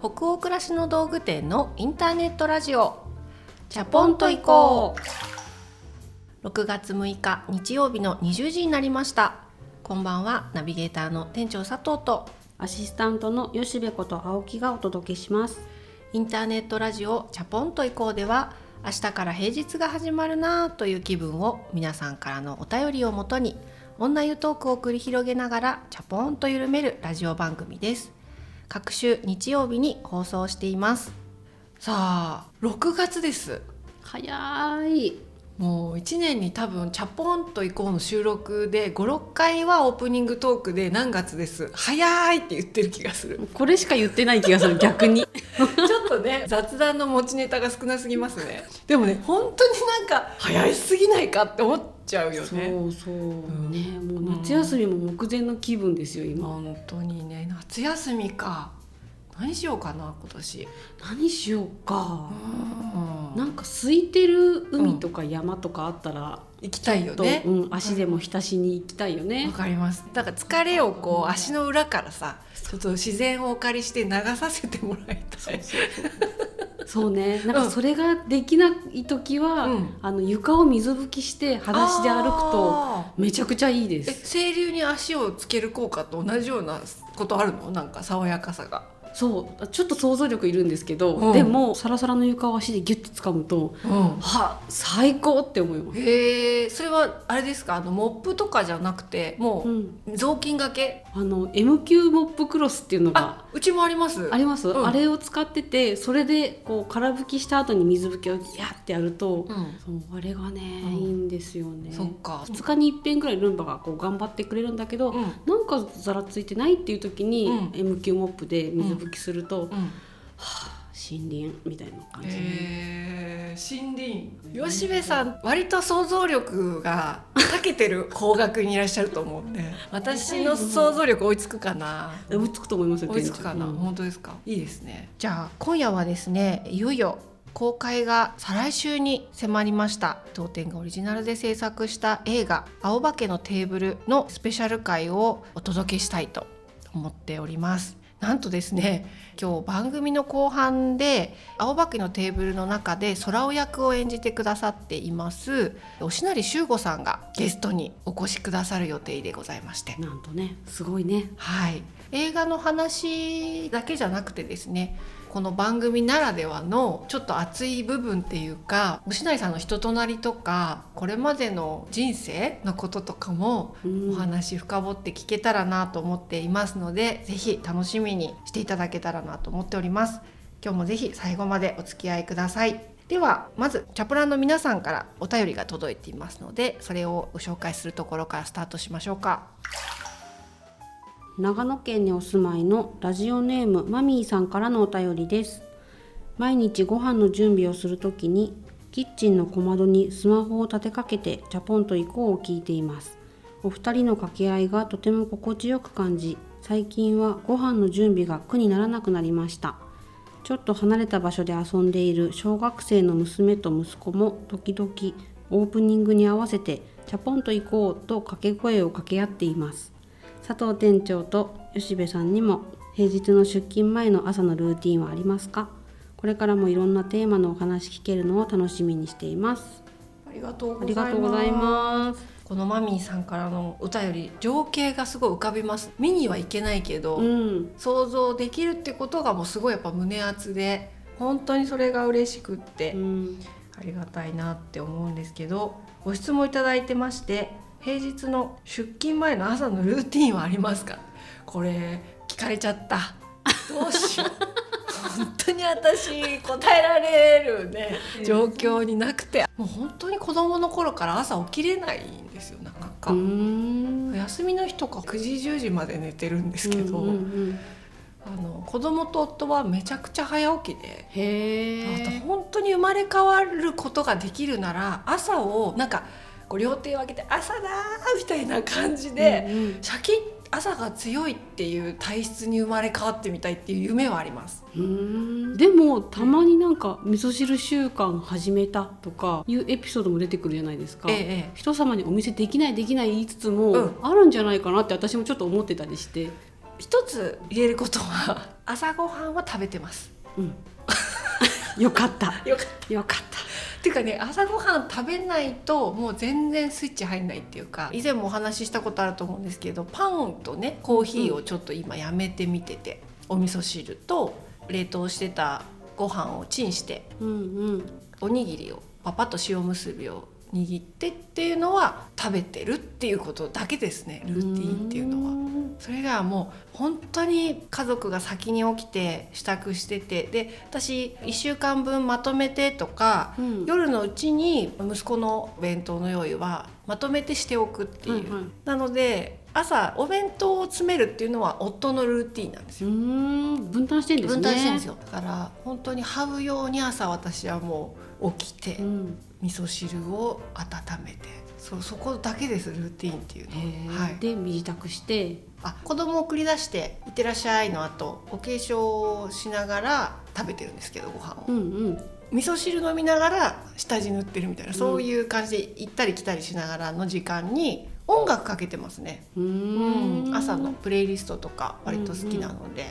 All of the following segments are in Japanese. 北欧暮らしの道具店のインターネットラジオチャポンと行こう。6月6日日曜日の20時になりました。こんばんは。ナビゲーターの店長佐藤とアシスタントの吉部こと青木がお届けします。インターネットラジオチャポンと行こうでは、明日から平日が始まるなという気分を皆さんからのお便りをもとに女湯トークを繰り広げながらチャポンと緩めるラジオ番組です。各週日曜日に放送しています。さあ、6月です。早い。もう1年に多分チャポンと行こうの収録で 5,6 回はオープニングトークで何月です早いって言ってる気がする。これしか言ってない気がする逆にちょっとね、雑談の持ちネタが少なすぎますね。でもね、本当になんか早いすぎないかって思ってちゃうよね。そうそう、うん、ね、もう夏休みも目前の気分ですよ今。本当にね、夏休みか。何しようかな今年。何しようか、うん、なんか空いてる海とか山とかあったら、うん、行きたいよね、うん、足でも浸しに行きたいよね。わかります。だから疲れをこう足の裏からさ、ちょっと自然をお借りして流させてもらいたい。そうね、なんかそれができない時は、うん、床を水拭きして裸足で歩くとめちゃくちゃいいです。清流に足をつける効果と同じようなことあるの？なんか爽やかさが。そう、ちょっと想像力いるんですけど、うん、でもサラサラの床を足でギュッと掴むと、うん、は最高って思います。へえ、それはあれですか、モップとかじゃなくてもう雑巾がけ、M 級モップクロスっていうのがうちもあります。あります、うん、あれを使ってて、それでこう空拭きした後に水拭きをやってやると、うん、そうあれがね、うん、いいんですよね。そっか。2日に1遍くらいルンバがこう頑張ってくれるんだけど、うん、なんかザラついてないっていう時に、うん、M 級モップで水拭きすると、うん、はあ、森林みたいな感じで、森林。吉部さん割と想像力が長けてる方角にいらっしゃると思うんで私の想像力追いつくかな。追いつくと思いますよ。追いつくかな、うん、本当ですか。いいですね。じゃあ今夜はですね、いよいよ公開が再来週に迫りました。当店がオリジナルで制作した映画青化けのテーブルのスペシャル回をお届けしたいと思っております。なんとですね、今日番組の後半で青化けのテーブルの中で空尾役を演じてくださっています忍成修吾さんがゲストにお越しくださる予定でございまして、なんとね、すごいね。はい、映画の話だけじゃなくてですね、この番組ならではのちょっと熱い部分っていうか、忍成さんの人となりとかこれまでの人生のこととかもお話深掘って聞けたらなと思っていますので、ぜひ楽しみにしていただけたらなと思っております。今日もぜひ最後までお付き合いください。ではまずチャプランの皆さんからお便りが届いていますので、それをご紹介するところからスタートしましょうか。長野県にお住まいのラジオネームマミーさんからのお便りです。毎日ご飯の準備をするときにキッチンの小窓にスマホを立てかけてチャポンと行こうを聞いています。お二人の掛け合いがとても心地よく感じ、最近はご飯の準備が苦にならなくなりました。ちょっと離れた場所で遊んでいる小学生の娘と息子も時々オープニングに合わせてチャポンと行こうと掛け声を掛け合っています。佐藤店長と吉部さんにも平日の出勤前の朝のルーティンはありますか？これからもいろんなテーマのお話聞けるのを楽しみにしています。ありがとうございます。このマミーさんからのお便り、情景がすごい浮かびます。見にはいけないけど、うん、想像できるってことがもうすごいやっぱ胸熱で、本当にそれが嬉しくって、うん、ありがたいなって思うんですけど、ご質問いただいてまして、平日の出勤前の朝のルーティンはありますか？これ聞かれちゃった。どうしよう。本当に私答えられるね状況になくて、もう本当に子供の頃から朝起きれないんですよ。なんか休みの日とか9時10時まで寝てるんですけど、うんうんうん、子供と夫はめちゃくちゃ早起きで、へー、あと本当に生まれ変わることができるなら朝をなんかこう両手を上げて朝だみたいな感じで、うんうん、シャキッ朝が強いっていう体質に生まれ変わってみたいっていう夢はあります。うーん、でもたまになんか味噌汁習慣始めたとかいうエピソードも出てくるじゃないですか、ええ、人様にお見せできない言いつつも、うん、あるんじゃないかなって私もちょっと思ってたりして、一つ言えることは朝ごはんは食べてます、うん、よかったっていうかね、朝ごはん食べないともう全然スイッチ入んないっていうか、以前もお話ししたことあると思うんですけど、パンとねコーヒーをちょっと今やめてみてて、お味噌汁と冷凍してたご飯をチンして、うんうん、おにぎりをパパッと塩むすびを握ってっていうのは食べてるっていうことだけですね、ルーティーンっていうのは。それがもう本当に家族が先に起きて支度してて、で私1週間分まとめてとか、うん、夜のうちに息子の弁当の用意はまとめてしておくっていう、うんうん、なので朝お弁当を詰めるっていうのは夫のルーティーンなんですよ。分担してるんですね。分担してるんですよ。だから本当にハブ用に朝私はもう起きて、うん、味噌汁を温めて、そこだけです、ルーティーンっていうの、はい、で身支度して、あ、子供を送り出していってらっしゃいの後お化粧しながら食べてるんですけど、ご飯を、うんうん、味噌汁飲みながら下地塗ってるみたいな、そういう感じで行ったり来たりしながらの時間に音楽かけてますね。うん、朝のプレイリストとか割と好きなので、う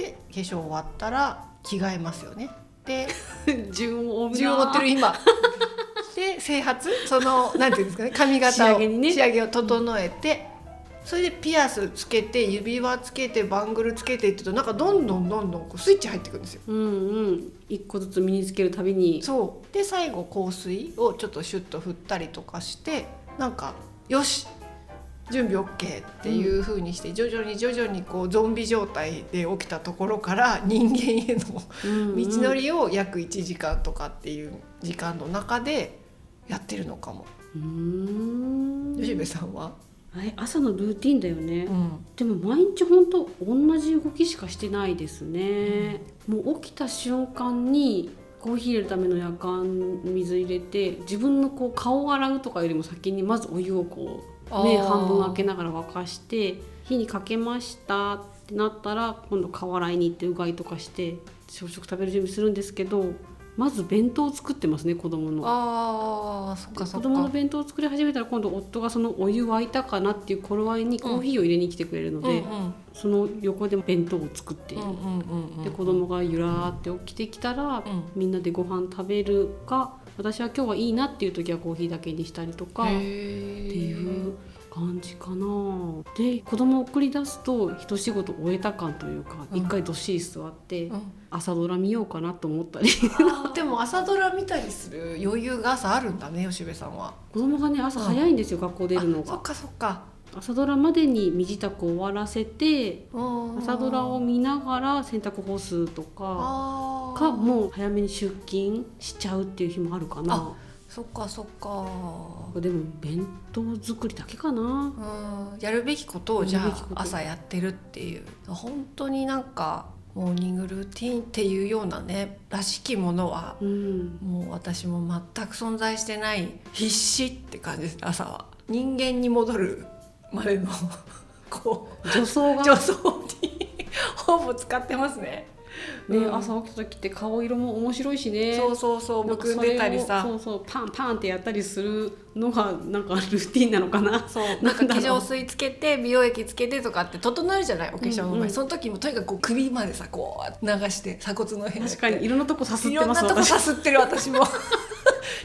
んうん、で化粧終わったら着替えますよね。で順を追ってる今で整髪、そのなんていうんですかね、髪型を仕上げを整えて、それでピアスつけて、指輪つけて、バングルつけてって言うと、なんかどんどんこうスイッチ入ってくるんですよ。うんうん。一個ずつ身につけるたびに。そう。で最後香水をちょっとシュッと振ったりとかして、なんかよし準備 OK っていう風にして、うん、徐々にこうゾンビ状態で起きたところから人間への道のりを約1時間とかっていう時間の中でやってるのかも。吉部さんは？朝のルーティンだよね、うん、でも毎日本当同じ動きしかしてないですね、うん、もう起きた瞬間にコーヒー入れるためのやかん水入れて、自分のこう顔を洗うとかよりも先にまずお湯をこう目半分開けながら沸かして、火にかけましたってなったら今度顔洗いに行ってうがいとかして朝食食べる準備するんですけど、まず弁当を作ってますね、子供の。あ、そっかそっか。子供の弁当を作り始めたら今度夫がそのお湯沸いたかなっていう頃合いにコーヒーを入れに来てくれるので、うんうんうん、その横で弁当を作っている、うんうんうんうん、で子供がゆらーって起きてきたら、うん、みんなでご飯食べるか、私は今日はいいなっていう時はコーヒーだけにしたりとかっていう感じかな。で子供を送り出すと一仕事終えた感というか、一回どっしり座って、うん、朝ドラ見ようかなと思ったりでも朝ドラ見たりする余裕が朝あるんだね、吉部さんは。子供がね朝早いんですよ、うん、学校出るのが。そっかそっか。朝ドラまでに身支度終わらせて、朝ドラを見ながら洗濯干すとかか、もう早めに出勤しちゃうっていう日もあるかな。そっかそっか。でも弁当作りだけかな、うん、やるべきことをじゃあ朝やってるっていう、本当になんかモーニングルーティーンっていうようなねらしきものは、うん、もう私も全く存在してない、必死って感じです。朝は人間に戻るまでのこう助走にほぼ使ってますね。ね、うん、朝起きた時って顔色も面白いしね。そうそうそう、むくんでたりさ、そうパンパンってやったりするのがなんかルーティンなのかな。そうなんか化粧水つけて美容液つけてとかって整えるじゃない、お化粧の前、うんうん、その時もとにかくこう首までさこう流して鎖骨の辺で、確かにいろんなとこさすってます。いろんなとこさすってる私も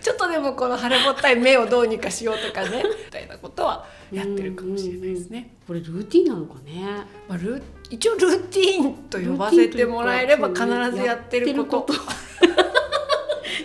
ちょっとでもこの腫れぼったい目をどうにかしようとかねみたいなことはやってるかもしれないですね、うんうんうん、これルーティンなのかね、まあ、一応ルーティンと呼ばせてもらえれば必ずやってること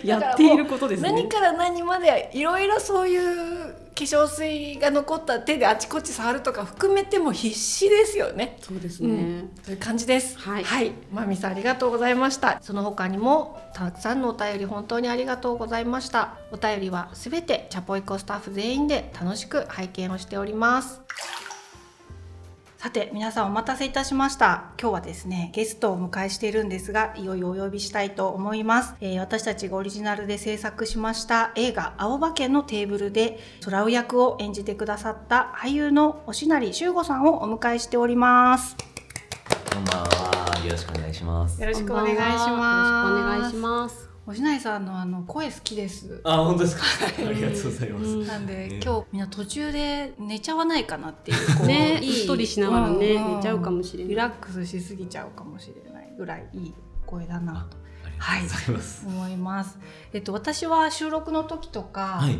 やっていることですね。何から何までいろいろそういう化粧水が残った手であちこち触るとか含めても必死ですよね。そうですね、うん、そういう感じです。はい、はい、まみさんありがとうございました。その他にもたくさんのお便り本当にありがとうございました。お便りはすべてチャポイコスタッフ全員で楽しく拝見をしております。さて皆さんお待たせいたしました。今日はですねゲストをお迎えしているんですが、いよいよお呼びしたいと思います、私たちがオリジナルで制作しました映画青葉家のテーブルで空う役を演じてくださった俳優の忍成修吾さんをお迎えしております。こんばんは、よろしくお願いします。よろしくお願いします。星内さんの声好きです。あ、本当ですか。ありがとうございます。なんで、ね、今日みんな途中で寝ちゃわないかなっていうね、うっとりしながらね、寝ちゃうかもしれない、リラックスしすぎちゃうかもしれないぐらいいい声だなと。はい、思います。私は収録の時とか、はい、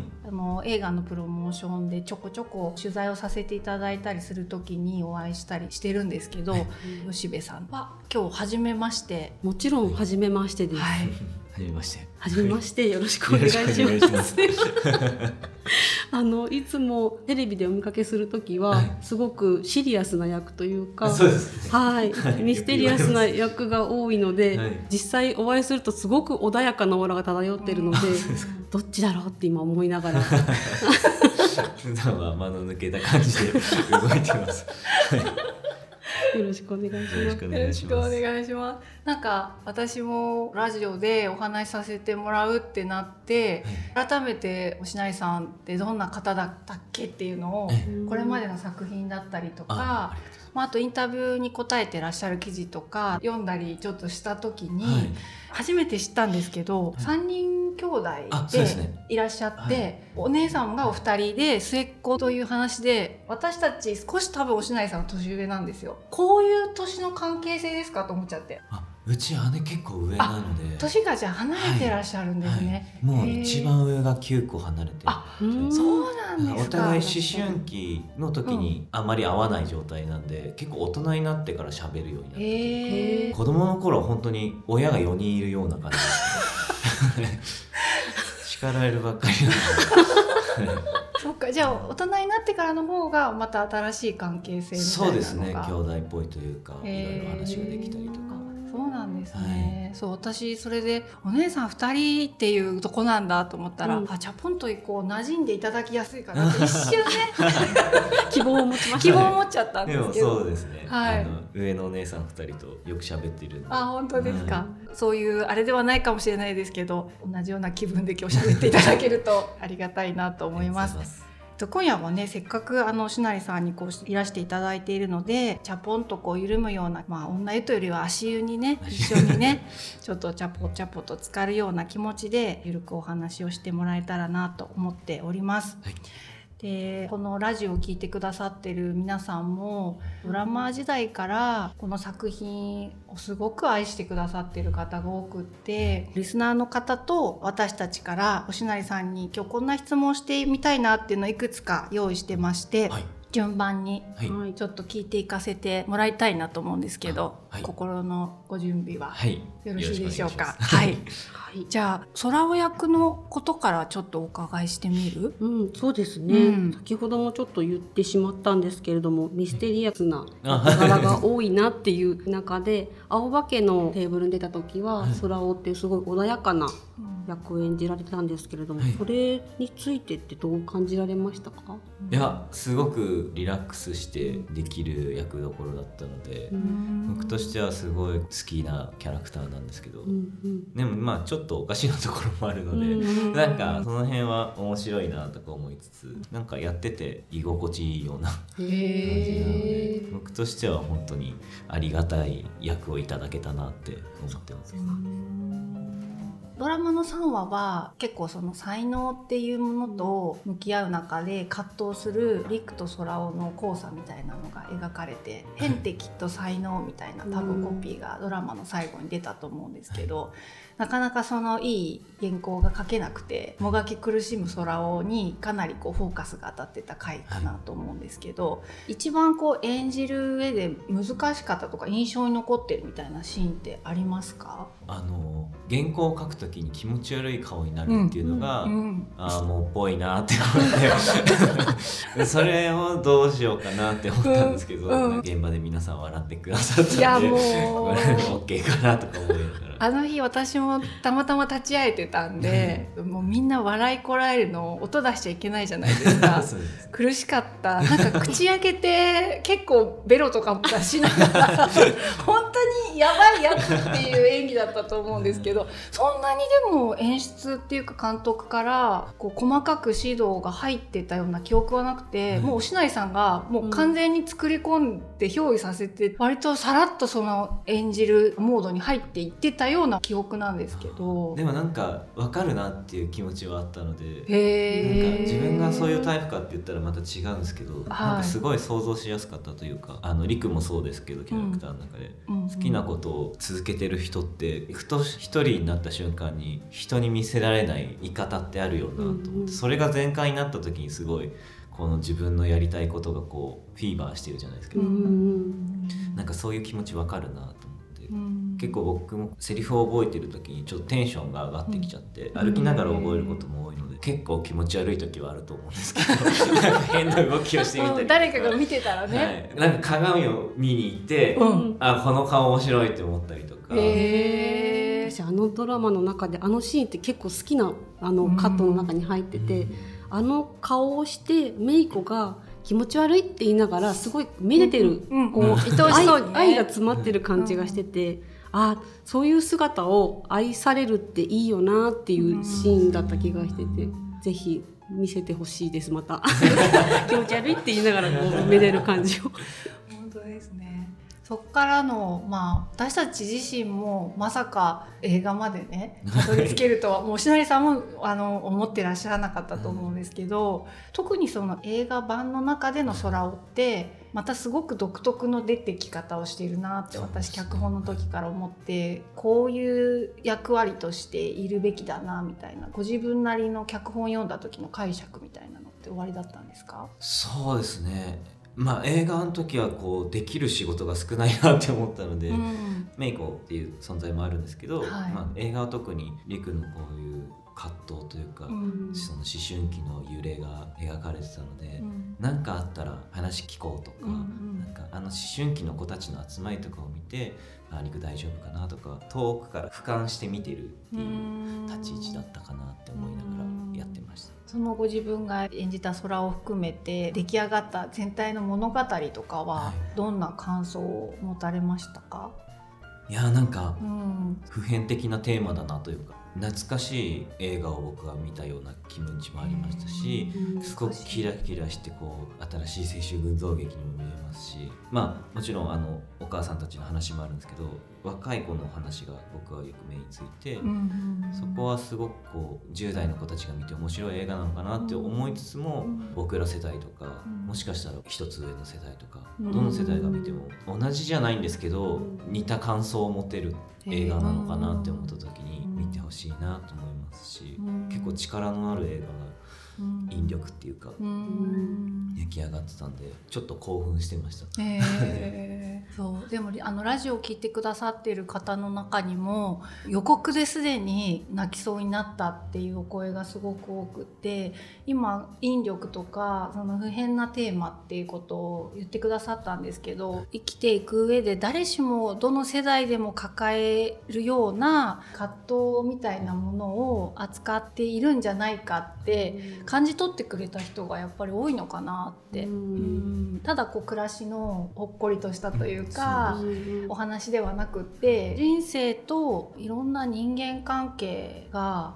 映画のプロモーションでちょこちょこ取材をさせていただいたりする時にお会いしたりしてるんですけど、はい、吉部さんは今日初めまして。もちろん初めましてです。はい、初めまして。初めまして、よろしくお願いします。いつもテレビでお見かけするときは、はい、すごくシリアスな役というか、そうですね、はい、はい、ミステリアスな役が多いので、はい、実際お会いするとすごく穏やかなオーラが漂っているので、どっちだろうって今思いながら普段は間の抜けた感じで動いてます、はいよろしくお願いします。よろしくお願いします。なんか私もラジオでお話しさせてもらうってなって、はい、改めて星内さんってどんな方だったっけっていうのをこれまでの作品だったりとか、あとインタビューに答えてらっしゃる記事とか読んだりちょっとした時に、はい、初めて知ったんですけど、はい、3人兄弟でいらっしゃって、ね、はい、お姉さんがお二人で末っ子という話で、私たち少し多分星内さんは年上なんですよ。こういう年の関係性ですかと思っちゃって。あ、うち姉結構上なので。年がじゃあ離れてらっしゃるんですね、はいはい、もう一番上が9個離れてる。あ、そうなんですか。お互い思春期の時にあまり会わない状態なんで、うん、結構大人になってから喋るようになったというか、子供の頃は本当に親が4人いるような感じ叱られるばっかりなんでそっか、じゃあ大人になってからの方がまた新しい関係性みたいなのが。そうですね、兄弟っぽいというか、いろいろ話ができたりとか。そうなんですね、はい、そう、私それでお姉さん2人っていうとこなんだと思ったら、うん、あ、じゃあポンとこう馴染んでいただきやすいかなって一瞬ね希望を持ちました、ね、希望を持っちゃったんですけど。でもそうですね、はい、上のお姉さん2人とよく喋っているんで。あ、本当ですか、うん、そういうあれではないかもしれないですけど、同じような気分で今日喋っていただけるとありがたいなと思います。今夜はね、せっかくしなりさんにこういらしていただいているので、チャポンとこう緩むような、まあ、女湯というよりは足湯にね、一緒にねちょっとチャポチャポと浸かるような気持ちでゆるくお話をしてもらえたらなと思っております、はい。で、このラジオを聞いてくださってる皆さんもドラマ時代からこの作品をすごく愛してくださってる方が多くって、リスナーの方と私たちから星成さんに今日こんな質問をしてみたいなっていうのをいくつか用意してまして、はい、順番にちょっと聞いていかせてもらいたいなと思うんですけど、はい、心のご準備はよろしいでしょうか、はい、じゃあ空尾役のことからちょっとお伺いしてみる？うん、そうですね、うん、先ほどもちょっと言ってしまったんですけれども、ミステリアスな柄が多いなっていう中で青葉家のテーブルに出た時は空尾っていうすごい穏やかな役を演じられたんですけれども、はい、それについてってどう感じられましたか？いや、すごくリラックスしてできる役どころだったので、僕としてはすごい好きなキャラクターなんですけど、うんうん、でもまあちょっとおかしなところもあるので、なんかその辺は面白いなとか思いつつ、なんかやってて居心地いいような感じなので、僕としては本当にありがたい役をいただけたなって思ってます。ドラマの3話は結構その才能っていうものと向き合う中で葛藤する陸と空尾の交差みたいなのが描かれて、天敵と才能みたいな多分コピーがドラマの最後に出たと思うんですけど、なかなかそのいい原稿が書けなくてもがき苦しむ空尾にかなりこうフォーカスが当たってた回かなと思うんですけど、一番こう演じる上で難しかったとか印象に残ってるみたいなシーンってありますか？原稿を書くと時に気持ち悪い顔になるっていうのが、うんうん、あ、もうっぽいなって思ってそれをどうしようかなって思ったんですけど、うんうん、現場で皆さん笑ってくださったんで、いや、もうOK かなとか思いながら、あの日私もたまたま立ち会えてたんで、もうみんな笑いこらえるのを音出しちゃいけないじゃないですかです、苦しかった。なんか口開けて結構ベロとかも出しながら本当にやばいやつっていう演技だったと思うんですけどそんなにでも演出っていうか監督からこう細かく指導が入ってたような記憶はなくて、もうおしないさんがもう完全に作り込んで憑依させて、割とさらっとその演じるモードに入っていってたような記憶なんですけど、でもなんか分かるなっていう気持ちはあったので、なんか自分がそういうタイプかって言ったらまた違うんですけど、なんかすごい想像しやすかったというか、リクもそうですけどキャラクターの中で、好きなことを続けてる人ってふと一人になった瞬間に人に見せられない生き方ってあるよなと思って、それが全開になった時にすごいこの自分のやりたいことがこうフィーバーしてるじゃないですけど、なんかそういう気持ちわかるなと思って、結構僕もセリフを覚えてる時にちょっとテンションが上がってきちゃって、歩きながら覚えることも多いので、結構気持ち悪い時はあると思うんですけど変な動きをしてみたりとか誰かが見てたらね、はい、なんか鏡を見に行って、あ、この顔面白いって思ったりとか、私あのドラマの中であのシーンって結構好きなカットの中に入ってて、あの顔をしてメイコが気持ち悪いって言いながらすごいめでてる、愛が詰まってる感じがしてて、あ、そういう姿を愛されるっていいよなっていうシーンだった気がしてて、ぜひ見せてほしいです。また気持ち悪いって言いながらこうめでる感じを本当ですね。そっからの、私たち自身もまさか映画までね取り付けるとはもうしなりさんも思ってらっしゃらなかったと思うんですけど、特にその映画版の中での空をってまたすごく独特の出てき方をしているなって、私脚本の時から思って、こういう役割としているべきだなみたいな、ご自分なりの脚本読んだ時の解釈みたいなのって終わりだったんですか？そうですね、映画の時はこうできる仕事が少ないなって思ったので、メイコっていう存在もあるんですけど、映画は特にリクのこういう葛藤というか、その思春期の揺れが描かれてたので、なんかあったら話聞こうとか、なんかあの思春期の子たちの集まりとかを見て、リク大丈夫かなとか遠くから俯瞰して見てるっていう立ち位置だったかなって思いながらやってました。そのご自分が演じた空を含めて出来上がった全体の物語とかはどんな感想を持たれましたか？いや、なんか普遍的なテーマだなというか、懐かしい映画を僕が見たような気持ちもありましたし、すごくキラキラしてこう新しい青春群像劇にも見えますし、もちろんお母さんたちの話もあるんですけど、若い子の話が僕はよく目について、そこはすごくこう10代の子たちが見て面白い映画なのかなって思いつつも、僕ら世代とかもしかしたら一つ上の世代とか、どの世代が見ても同じじゃないんですけど似た感想を持てる映画なのかなって思った時に見てほしいなと思いますし、結構力のある映画が引力っていうか出来上がってたんで、ちょっと興奮してました。そうでもラジオを聞いてくださっている方の中にも、予告ですでに泣きそうになったっていうお声がすごく多くて、今引力とかその不変なテーマっていうことを言ってくださったんですけど、生きていく上で誰しもどの世代でも抱えるような葛藤みたいなものを扱っているんじゃないかって感じ取ってくれた人がやっぱり多いのかなって。ただこう暮らしのほっこりとしたというかお話ではなくって、人生といろんな人間関係が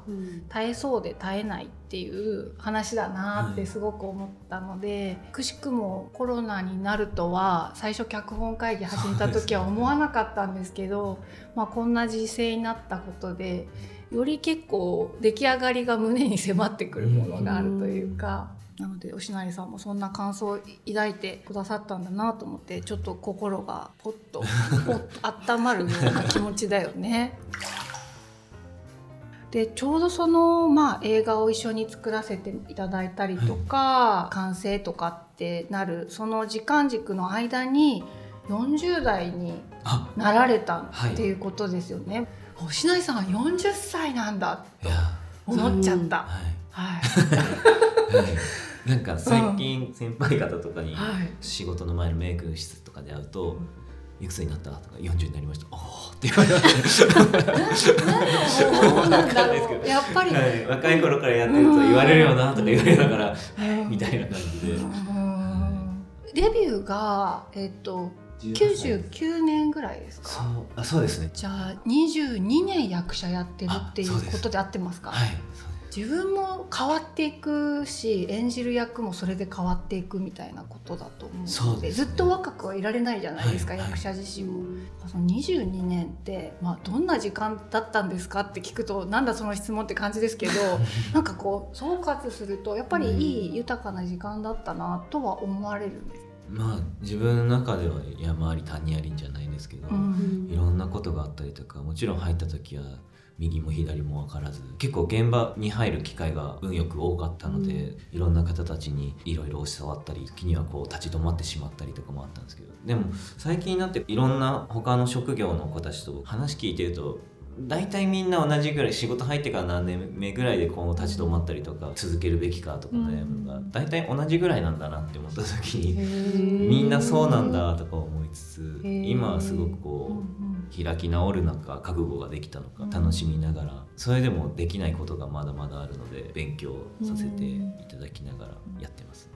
絶えそうで絶えないっていう話だなってすごく思ったので、くしくもコロナになるとは最初脚本会議始めた時は思わなかったんですけど、こんな時勢になったことでより結構出来上がりが胸に迫ってくるものがあるというか、なのでおしなりさんもそんな感想を抱いてくださったんだなと思って、ちょっと心がポッと温まるような気持ちだよね。でちょうどその、映画を一緒に作らせていただいたりとか、完成とかってなるその時間軸の間に40代になられたっていうことですよね。おしなりさんは40歳なんだと思っちゃった。なんか最近先輩方とかに仕事の前のメイク室とかで会うと、いくつになったとか、40になりました、おーって言われてやっぱり、若い頃からやってると言われるよなとか言われながらみたいな感じで、デビューが99年ぐらいですか。そうですね。じゃあ22年役者やってるっていうことで合ってますか。はい、そうです。自分も変わっていくし、演じる役もそれで変わっていくみたいなことだと思うので、そうですね、ずっと若くはいられないじゃないですか、はい、役者自身も、はい、その22年って、まあ、どんな時間だったんですかって聞くと、なんだその質問って感じですけどなんかこう総括するとやっぱりいい豊かな時間だったなとは思われるんです。まあ、自分の中では山あり谷ありんじゃないですけど、うん、いろんなことがあったりとか、もちろん入った時は右も左も分からず、結構現場に入る機会が運よく多かったので、うん、いろんな方たちにいろいろ教わったり、時にはこう立ち止まってしまったりとかもあったんですけど、でも最近になっていろんな他の職業の子たちと話聞いてると、大体みんな同じぐらい、仕事入ってから何年目ぐらいでこう立ち止まったりとか、続けるべきかとか悩むのが大体同じぐらいなんだなって思った時に、みんなそうなんだとか思いつつ、今はすごくこう開き直るのか覚悟ができたのか楽しみながら、それでもできないことがまだまだあるので勉強させていただきながらやってます。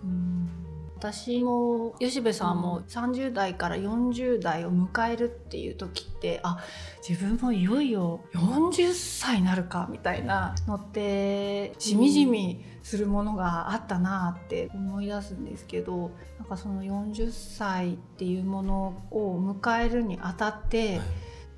私も吉部さんも30代から40代を迎えるっていう時って、あ、自分もいよいよ40歳になるかみたいなのってしみじみするものがあったなって思い出すんですけど、なんかその40歳っていうものを迎えるにあたって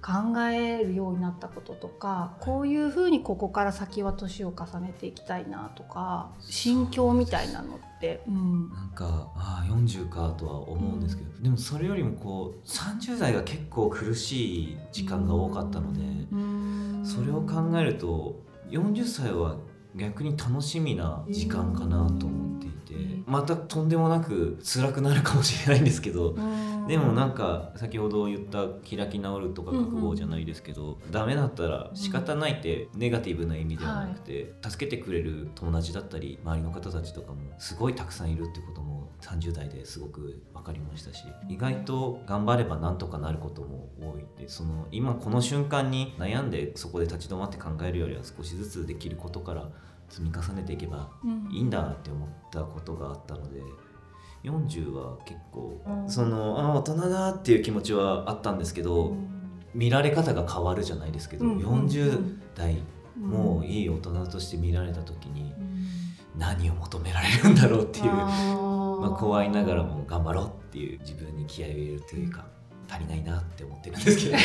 考えるようになったこととか、こういうふうにここから先は年を重ねていきたいなとか、心境みたいなのって、うん、なんか40かとは思うんですけど、うん、でもそれよりもこう30代が結構苦しい時間が多かったので、うん、それを考えると40歳は逆に楽しみな時間かなと思っていて、またとんでもなく辛くなるかもしれないんですけど、でもなんか先ほど言った開き直るとか覚悟じゃないですけど、ダメだったら仕方ないってネガティブな意味ではなくて、助けてくれる友達だったり周りの方たちとかもすごいたくさんいるってことも30代ですごく分かりましたし、意外と頑張ればなんとかなることも多いって、その今この瞬間に悩んでそこで立ち止まって考えるよりは、少しずつできることから積み重ねていけばいいんだって思ったことがあったので、40は結構その大人だっていう気持ちはあったんですけど、見られ方が変わるじゃないですけど、40代もういい大人として見られた時に何を求められるんだろうっていう、まあ怖いながらも頑張ろうっていう自分に気合いを入れるというか、足りないなって思ってるんですけど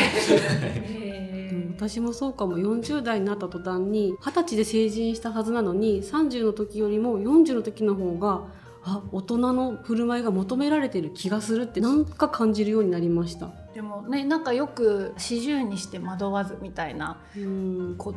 私もそうかも。40代になった途端に、20歳で成人したはずなのに30の時よりも40の時の方が、あ、大人の振る舞いが求められてる気がするってなんか感じるようになりました。でもね、なんかよく40にして惑わずみたいな、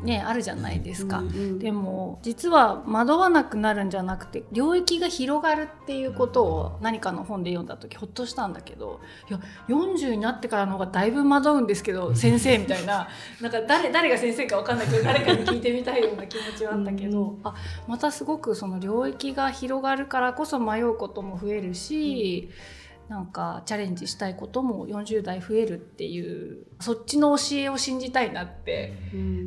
ね、あるじゃないですか。でも実は惑わなくなるんじゃなくて、領域が広がるっていうことを何かの本で読んだ時ほっとしたんだけど、いや40になってからの方がだいぶ惑うんですけど先生みたいな、なんか誰が先生か分かんないけど誰かに聞いてみたいような気持ちはあったけど、あ、またすごくその領域が広がるからこそ迷うことも増えるし、なんかチャレンジしたいことも40代増えるっていう、そっちの教えを信じたいなって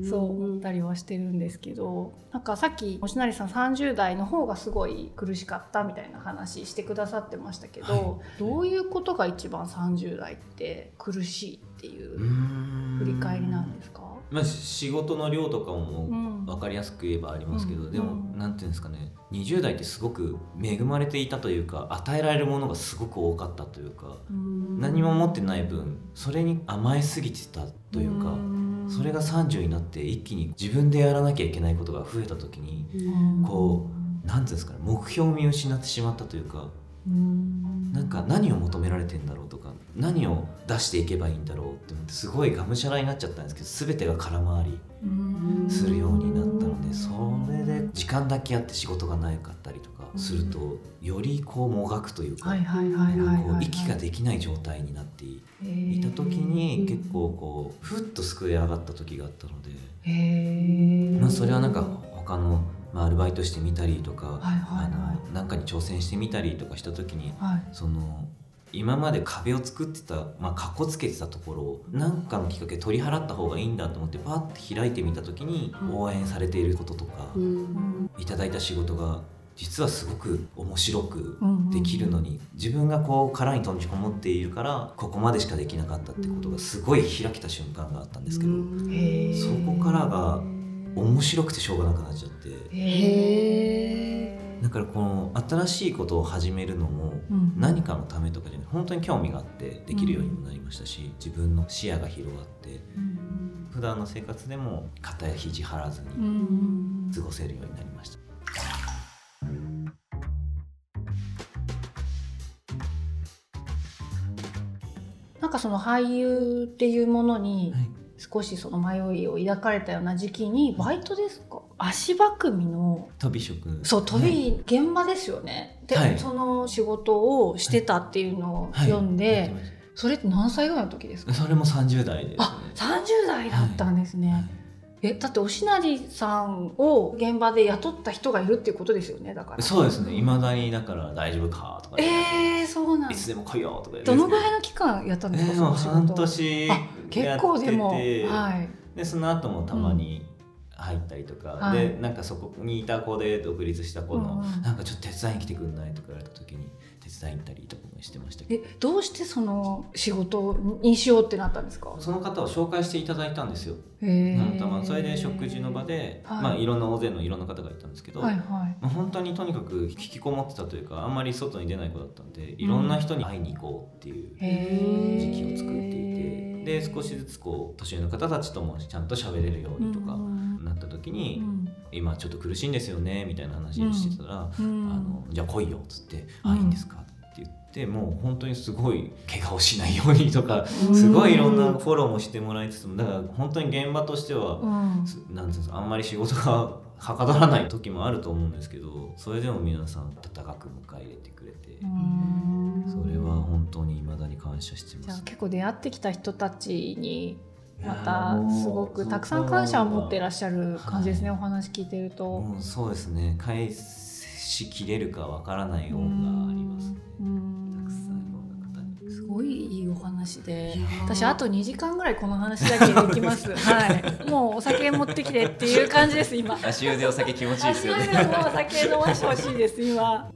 そう思ったりはしてるんですけど、なんかさっき星成さん30代の方がすごい苦しかったみたいな話してくださってましたけど、はい、どういうことが一番30代って苦しいっていう振り返りなんですか。まあ、仕事の量とかも分かりやすく言えばありますけど、でもなんていうんですかね、20代ってすごく恵まれていたというか、与えられるものがすごく多かったというか、何も持ってない分それに甘えすぎてたというか、それが30になって一気に自分でやらなきゃいけないことが増えた時に、こうなんていうんですかね、目標を見失ってしまったというか、なんか何を求められてんだろうとか、何を出していけばいいんだろうって思って、すごいがむしゃらになっちゃったんですけど、全てが空回りするようになったので、それで時間だけあって仕事がなかったりとかすると、よりこうもがくというか、息ができない状態になっていた時に、結構こうふっと救い上がった時があったので、まあそれはなんか他のアルバイトしてみたりとか、なんかに挑戦してみたりとかした時に、その今まで壁を作ってた、まあかっこつけてたところを何かのきっかけ取り払った方がいいんだと思ってパッて開いてみた時に、応援されていることとか、いただいた仕事が実はすごく面白くできるのに、うんうんうん、自分がこう殻に閉じこもっているからここまでしかできなかったってことがすごい開けた瞬間があったんですけど、うん、そこからが面白くてしょうがなくなっちゃって、だからこの新しいことを始めるのも何かのためとかじゃない、本当に興味があってできるようにもなりましたし、自分の視野が広がって普段の生活でも肩や肘張らずに過ごせるようになりました。なんかその俳優っていうものに、はい、少しその迷いを抱かれたような時期にバイトですか、足場組の飛び職、そう飛び、はい、現場ですよね、で、はい、その仕事をしてたっていうのを読んで、はいはい、それって何歳ぐらいの時ですか？それも30代です、ね、あ、30代だったんですね、はいはい、だっておしなりさんを現場で雇った人がいるっていうことですよね。だからそうですね、いまだにだから大丈夫かとか、そうなん、いつでも来いよとか、どのぐらいの期間やったんですか？半年やってて、結構でも、はい、でその後もたまに入ったりとか、うん、でなんかそこにいた子で独立した子の、うん、なんかちょっと手伝いに来てくんないとか言われた時に手伝いに行ったりとかもしてましたけど。どうしてその仕事にしようってなったんですか？その方を紹介していただいたんですよ。それで食事の場で、はい、まあ、いろんな大勢のいろんな方がいたんですけど、はいはい、まあ、本当にとにかく引きこもってたというか、あんまり外に出ない子だったんで、いろんな人に会いに行こうっていう時期を作っていて、で少しずつこう年上の方たちともちゃんと喋れるようにとかなった時に、うん、今ちょっと苦しいんですよねみたいな話をしてたら、うん、じゃあ来いよっつって、うん、あ、いいんですかって言って、もう本当にすごい怪我をしないようにとか、すごいいろんなフォローもしてもらいつつも、だから本当に現場としては、うん、なんていうんですか、あんまり仕事がはかどらない時もあると思うんですけど、それでも皆さん温かく迎え入れてくれて、それは本当に未だに感謝してます。じゃあ結構出会ってきた人たちにまたすごくたくさん感謝を持っていらっしゃる感じですね、はい、お話聞いてると、うん、そうですね、返しきれるかわからない恩がありますね、たくさんいろんな方に。すごいいいお話で、私あと2時間ぐらいこの話だけできます、はい、もうお酒持ってきてっていう感じです今。足湯でお酒気持ちいいですよね。足湯でもお酒飲ましてほしいです今。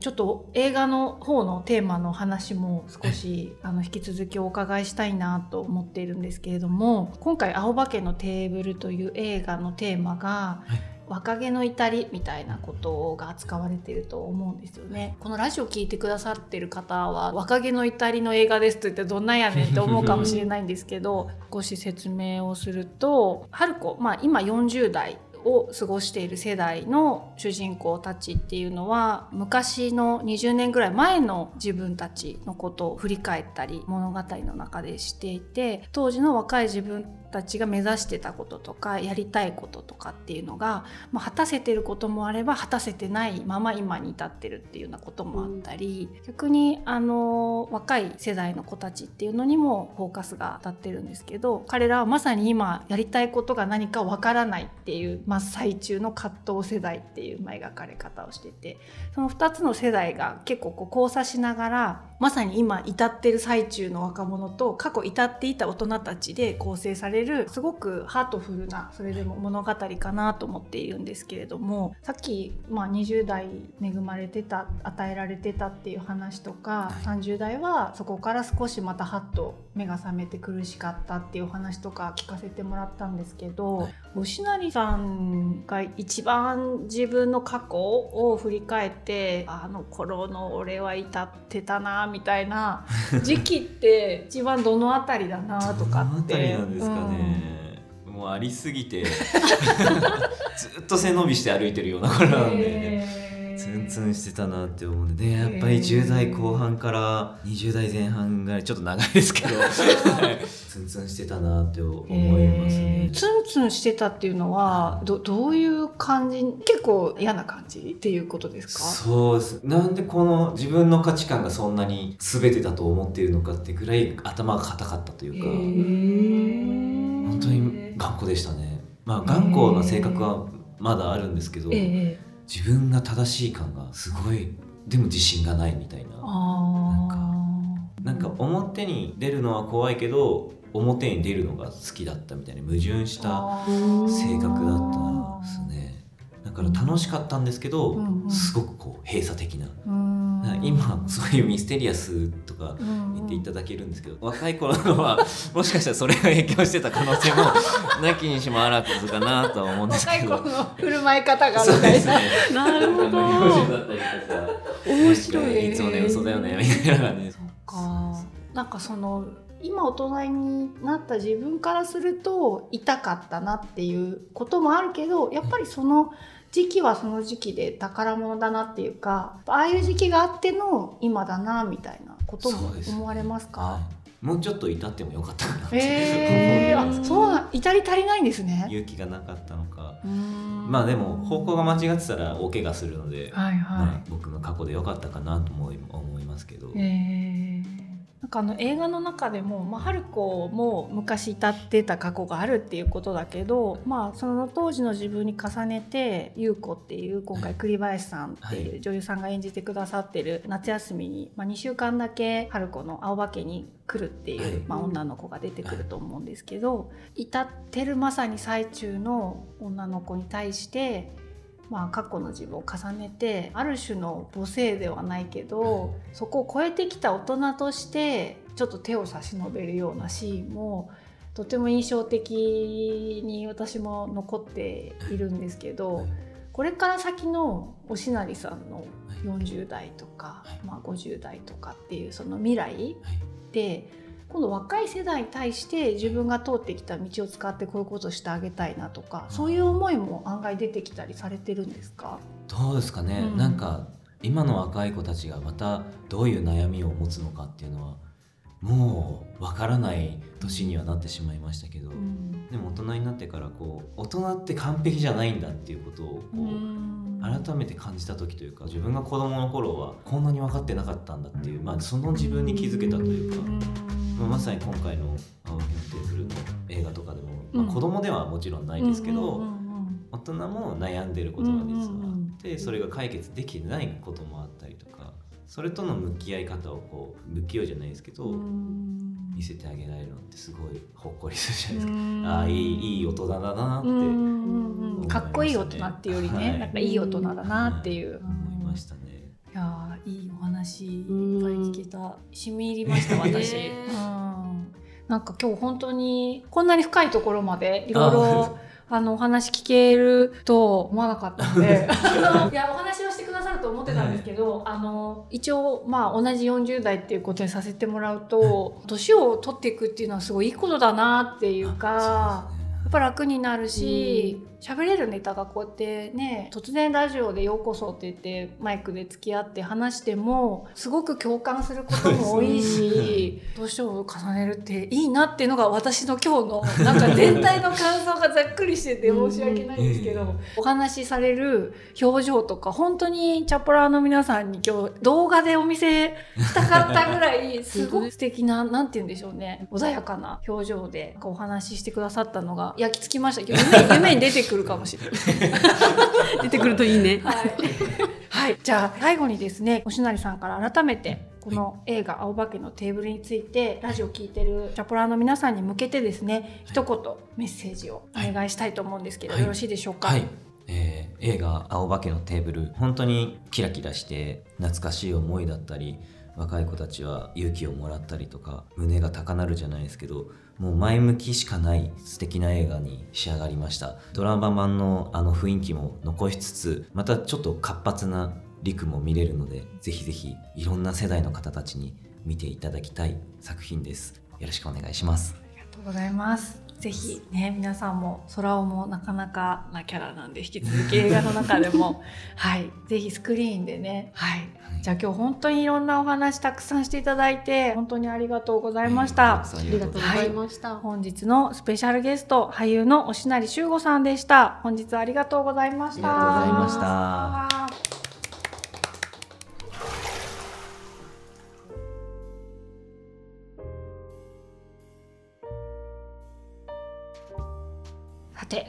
ちょっと映画の方のテーマの話も少し引き続きお伺いしたいなと思っているんですけれども、今回青葉家のテーブルという映画のテーマが、若気の至りみたいなことが扱われていると思うんですよね。このラジオ聞いてくださってる方は、若気の至りの映画ですと言ってどんなんやねんって思うかもしれないんですけど、少し説明をすると、春子、まあ、今40代を過ごしている世代の主人公たちっていうのは、昔の20年ぐらい前の自分たちのことを振り返ったり物語の中でしていて、当時の若い自分たちが目指してたこととかやりたいこととかっていうのが、まあ、果たせてることもあれば果たせてないまま今に至ってるっていうようなこともあったり、逆に若い世代の子たちっていうのにもフォーカスが当たってるんですけど、彼らはまさに今やりたいことが何かわからないっていう真っ最中の葛藤世代っていう描かれ方をしてて、その2つの世代が結構こう交差しながら、まさに今至ってる最中の若者と過去至っていた大人たちで構成される、すごくハートフルなそれでも物語かなと思っているんですけれども、さっき、まあ、20代恵まれてた、与えられてたっていう話とか、30代はそこから少しまたハッと目が覚めて苦しかったっていう話とか聞かせてもらったんですけど、おしなりさんが一番自分の過去を振り返って、あの頃の俺は至ってたなみたいな時期って一番どのあたりだなとかってどのあたりなんですかね、もうありすぎてずっと背伸びして歩いてるような頃なんで、ツンツンしてたなって思うんで、ね、やっぱり10代後半から20代前半がちょっと長いですけどツンツンしてたなって思いますね、ツンツンしてたっていうのは どういう感じ、結構嫌な感じっていうことですか？そうです。なんでこの自分の価値観がそんなに全てだと思っているのかってぐらい頭が固かったというか、本当に頑固でしたね、まあ、頑固な性格はまだあるんですけど、自分が正しい感がすごい、でも自信がないみたいな、なんか表に出るのは怖いけど表に出るのが好きだったみたいな矛盾した性格だったんですね。だから楽しかったんですけど、うんうん、すごくこう閉鎖的な、うん、だから今そういうミステリアスとか言っていただけるんですけど、うんうん、若い頃はもしかしたらそれが影響してた可能性もなきにしもあらずかなとは思うんですけど、若い頃の振る舞い方がみたいな、なるほど、面白い、いつもね嘘だよねみたいな感じです。なんかその今大人になった自分からすると痛かったなっていうこともあるけど、やっぱりその時期はその時期で宝物だなっていうか、ああいう時期があっての今だなみたいなことも思われますか？もうちょっと至ってもよかったかなって思うんです。そうな、至り足りないんですね。勇気がなかったのか、まあでも方向が間違ってたら大怪我するので、はいはい、まあ、僕の過去でよかったかなと思いますけど、なんか映画の中でも、まあ、春子も昔至ってた過去があるっていうことだけど、まあ、その当時の自分に重ねて優子っていう今回栗林さんっていう女優さんが演じてくださってる夏休みに、まあ、2週間だけ春子の青葉家に来るっていう、まあ、女の子が出てくると思うんですけど、至ってるまさに最中の女の子に対して、まあ、過去の自分を重ねてある種の母性ではないけど、そこを超えてきた大人としてちょっと手を差し伸べるようなシーンもとても印象的に私も残っているんですけど、これから先のおしなりさんの40代とか、まあ、50代とかっていうその未来で、今度若い世代に対して自分が通ってきた道を使ってこういうことをしてあげたいなとか、そういう思いも案外出てきたりされてるんですか？どうですかね、うん、なんか今の若い子たちがまたどういう悩みを持つのかっていうのはもうわからない年にはなってしまいましたけど、うん、でも大人になってからこう大人って完璧じゃないんだっていうことをこう、改めて感じた時というか、自分が子供の頃はこんなに分かってなかったんだっていう、まあ、その自分に気づけたというか、まさに今回の「青木のテーブル」の映画とかでも、まあ、子供ではもちろんないですけど、大人も悩んでることが実はあって、それが解決できないこともあったりとか、それとの向き合い方をこう不器用じゃないですけど見せてあげられるのってすごいほっこりするじゃないですか。ああ、いい大人だなって、ね、かっこいい大人っていうよりね、はい、なんかいい大人だなっていう、思いましたね。いや、いいお話いっぱい聞けた、染み入りました私、なんか今日本当にこんなに深いところまでいろいろお話聞けると思わなかったのでいや、お話をしてくださると思ってたんですけど、はい、一応、まあ、同じ40代っていうことにさせてもらうと、年を取っていくっていうのはすごいいいことだなっていうか、やっぱ楽になるし、喋れるネタがこうやってね、突然ラジオでようこそって言ってマイクで付き合って話してもすごく共感することも多いし、年を重ねるっていいなっていうのが私の今日のなんか全体の感想がざっくりしてて申し訳ないんですけど、お話しされる表情とか本当にチャポラーの皆さんに今日動画でお見せしたかったぐらいすごく素敵な、なんて言うんでしょうね、穏やかな表情でお話ししてくださったのが焼き付きました。夢に出てくるかもしれない出てくるといいね、はいはい、じゃあ最後にですね、おしなりさんから改めてこの映画青葉家のテーブルについてラジオ聞いてるチャポラーの皆さんに向けてですね、一言メッセージをお願いしたいと思うんですけど、はい、よろしいでしょうか？はいはい、映画青葉家のテーブル、本当にキラキラして懐かしい思いだったり、若い子たちは勇気をもらったりとか、胸が高鳴るじゃないですけど、もう前向きしかない素敵な映画に仕上がりました。ドラマ版の雰囲気も残しつつ、またちょっと活発なリクも見れるので、ぜひぜひいろんな世代の方たちに見ていただきたい作品です。よろしくお願いします。ありがとうございます。ぜひね、皆さんも空尾もなかなかなキャラなんで、引き続き映画の中でも、はい、ぜひスクリーンでね、はいはい、じゃあ今日本当にいろんなお話たくさんしていただいて本当にありがとうございました。ありがとうございました。はい、本日のスペシャルゲスト、俳優のおしなりしゅうごさんでした。本日ありがとうございました。ありがとうございました。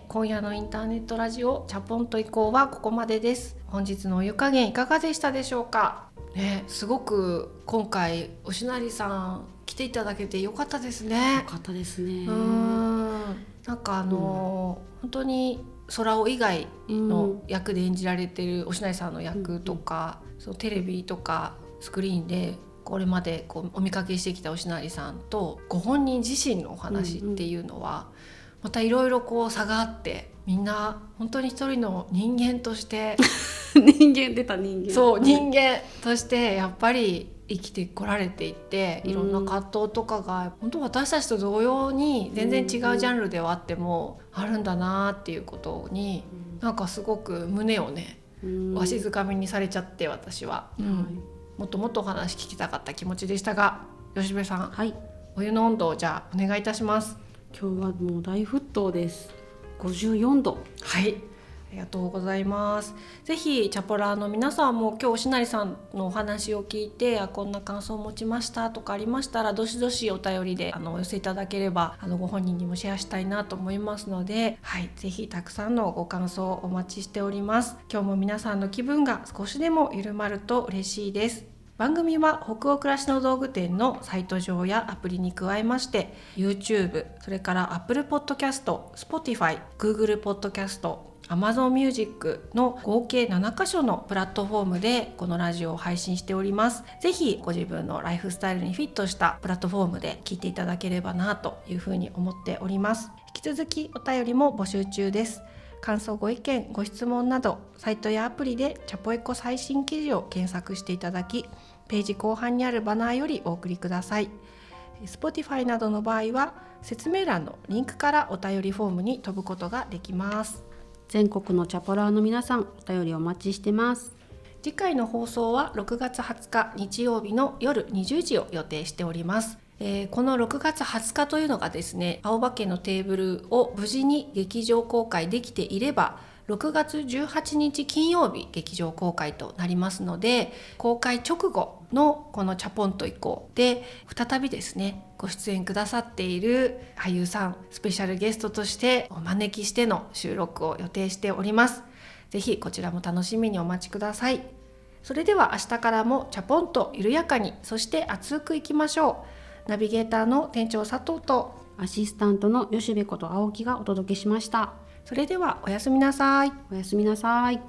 今夜のインターネットラジオチャポンと以降はここまでです。本日のお湯加減いかがでしたでしょうか、ね、すごく今回おしなりさん来ていただけてよかったですね。よかったですね。なんか本当に空尾以外の役で演じられてるおしないさんの役とか、うん、そのテレビとかスクリーンでこれまでこうお見かけしてきたおしなりさんとご本人自身のお話っていうのはまたいろいろこう差があって、みんな本当に一人の人間として人間としてやっぱり生きてこられていて、いろんな葛藤とかが本当私たちと同様に全然違うジャンルではあってもあるんだなっていうことになんかすごく胸をねわしづかみにされちゃって、私は、うん、もっともっとお話聞きたかった気持ちでしたが、吉部さん、はい、お湯の温度をじゃあお願いいたします。今日はもう大沸騰です。54度。はい、ありがとうございます。ぜひチャポラーの皆さんも今日おしなりさんのお話を聞いて、あ、こんな感想を持ちましたとかありましたらどしどしお便りでお寄せいただければご本人にもシェアしたいなと思いますので、はい、ぜひたくさんのご感想をお待ちしております。今日も皆さんの気分が少しでも緩まると嬉しいです。番組は北欧暮らしの道具店のサイト上やアプリに加えまして YouTube、 それから Apple Podcast、 Spotify、 Google Podcast、 Amazon Music の合計7カ所のプラットフォームでこのラジオを配信しております。ぜひご自分のライフスタイルにフィットしたプラットフォームで聞いていただければなというふうに思っております。引き続きお便りも募集中です。感想、ご意見、ご質問などサイトやアプリでチャポエコ最新記事を検索していただき、ページ後半にあるバナーよりお送りください。 Spotify などの場合は説明欄のリンクからお便りフォームに飛ぶことができます。全国のチャポラーの皆さん、お便りお待ちしてます。次回の放送は6月20日日曜日の夜20時を予定しております。この6月20日というのがですね、青葉家のテーブルを無事に劇場公開できていれば6月18日金曜日劇場公開となりますので、公開直後のこのチャポンと以降で再びですねご出演くださっている俳優さん、スペシャルゲストとしてお招きしての収録を予定しております。ぜひこちらも楽しみにお待ちください。それでは明日からもチャポンと緩やかに、そして熱くいきましょう。ナビゲーターの店長佐藤とアシスタントの吉部こと青木がお届けしました。それではおやすみなさい。おやすみなさい。